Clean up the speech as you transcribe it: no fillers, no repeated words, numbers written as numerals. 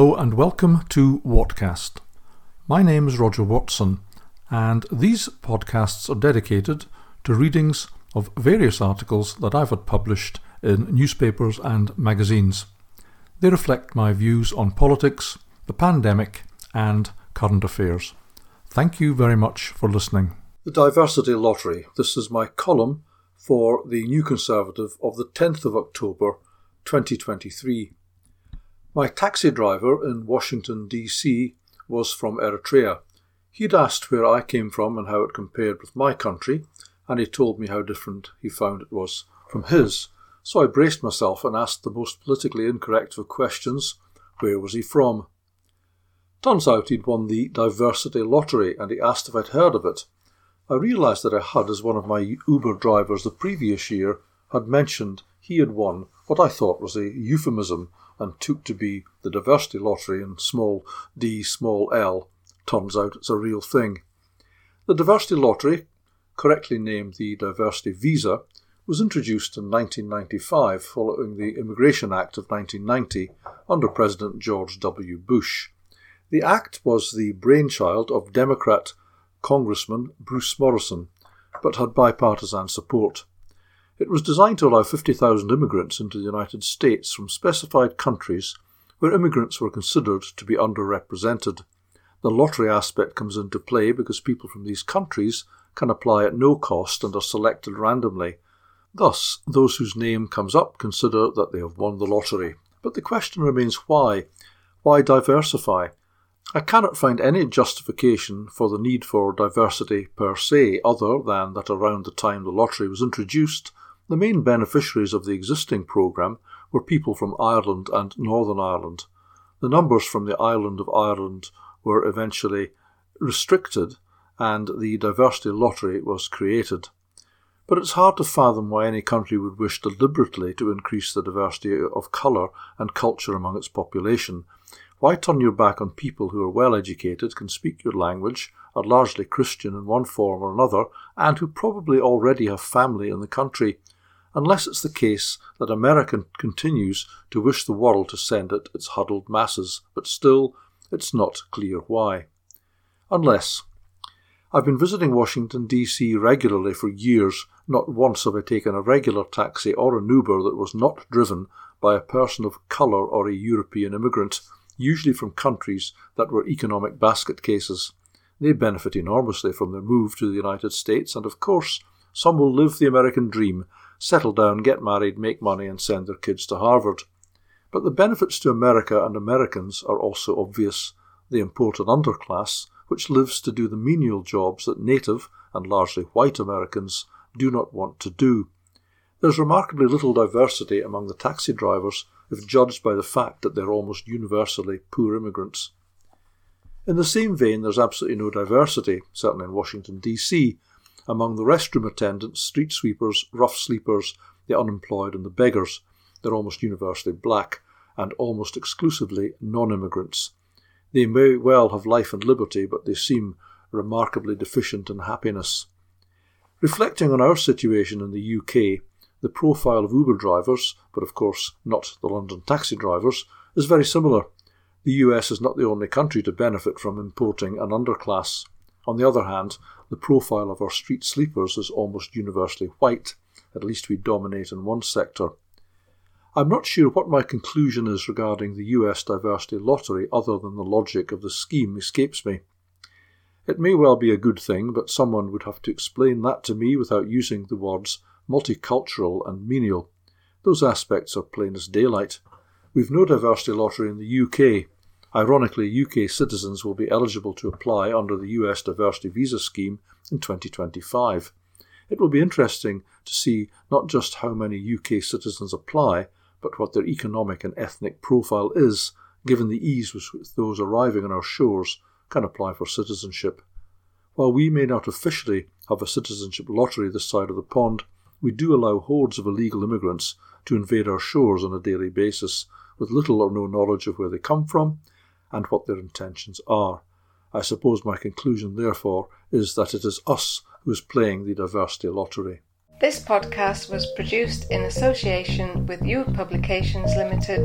Hello and welcome to Wattcast. My name is Roger Watson, and these podcasts are dedicated to readings of various articles that I've had published in newspapers and magazines. They reflect my views on politics, the pandemic, and current affairs. Thank you very much for listening. The Diversity Lottery. This is my column for The New Conservative of the 10th of October 2023. My taxi driver in Washington, D.C. was from Eritrea. He'd asked where I came from and how it compared with my country, and he told me how different he found it was from his. So I braced myself and asked the most politically incorrect of questions, where was he from? Turns out he'd won the Diversity Lottery, and he asked if I'd heard of it. I realised that I had, as one of my Uber drivers the previous year had mentioned he had won what I thought was a euphemism and took to be the Diversity Lottery in small d, small l. Turns out it's a real thing. The Diversity Lottery, correctly named the Diversity Visa, was introduced in 1995 following the Immigration Act of 1990 under President George W. Bush. The act was the brainchild of Democrat Congressman Bruce Morrison, but had bipartisan support. It was designed to allow 50,000 immigrants into the United States from specified countries where immigrants were considered to be underrepresented. The lottery aspect comes into play because people from these countries can apply at no cost and are selected randomly. Thus, those whose name comes up consider that they have won the lottery. But the question remains why? Why diversify? I cannot find any justification for the need for diversity per se, other than that around the time the lottery was introduced, the main beneficiaries of the existing programme were people from Ireland and Northern Ireland. The numbers from the island of Ireland were eventually restricted and the Diversity Lottery was created. But it's hard to fathom why any country would wish deliberately to increase the diversity of colour and culture among its population. Why turn your back on people who are well educated, can speak your language, are largely Christian in one form or another, and who probably already have family in the country? Unless it's the case that America continues to wish the world to send it its huddled masses, but still, it's not clear why. Unless. I've been visiting Washington, D.C. regularly for years. Not once have I taken a regular taxi or an Uber that was not driven by a person of colour or a European immigrant, usually from countries that were economic basket cases. They benefit enormously from their move to the United States, and of course, some will live the American dream, settle down, get married, make money and send their kids to Harvard. But the benefits to America and Americans are also obvious. They import an underclass which lives to do the menial jobs that native and largely white Americans do not want to do. There's remarkably little diversity among the taxi drivers if judged by the fact that they're almost universally poor immigrants. In the same vein, there's absolutely no diversity, certainly in Washington, D.C., among the restroom attendants, street sweepers, rough sleepers, the unemployed and the beggars. They're almost universally black and almost exclusively non-immigrants. They may well have life and liberty, but they seem remarkably deficient in happiness. Reflecting on our situation in the UK, the profile of Uber drivers, but of course not the London taxi drivers, is very similar. The US is not the only country to benefit from importing an underclass. On the other hand, the profile of our street sleepers is almost universally white. At least we dominate in one sector. I'm not sure what my conclusion is regarding the US Diversity Lottery other than the logic of the scheme escapes me. It may well be a good thing, but someone would have to explain that to me without using the words multicultural and menial. Those aspects are plain as daylight. We've no Diversity Lottery in the UK. Ironically, UK citizens will be eligible to apply under the US Diversity Visa scheme in 2025. It will be interesting to see not just how many UK citizens apply, but what their economic and ethnic profile is, given the ease with which those arriving on our shores can apply for citizenship. While we may not officially have a citizenship lottery this side of the pond, we do allow hordes of illegal immigrants to invade our shores on a daily basis, with little or no knowledge of where they come from and what their intentions are. I suppose my conclusion, therefore, is that it is us who is playing the Diversity Lottery. This podcast was produced in association with YouthPublications.com.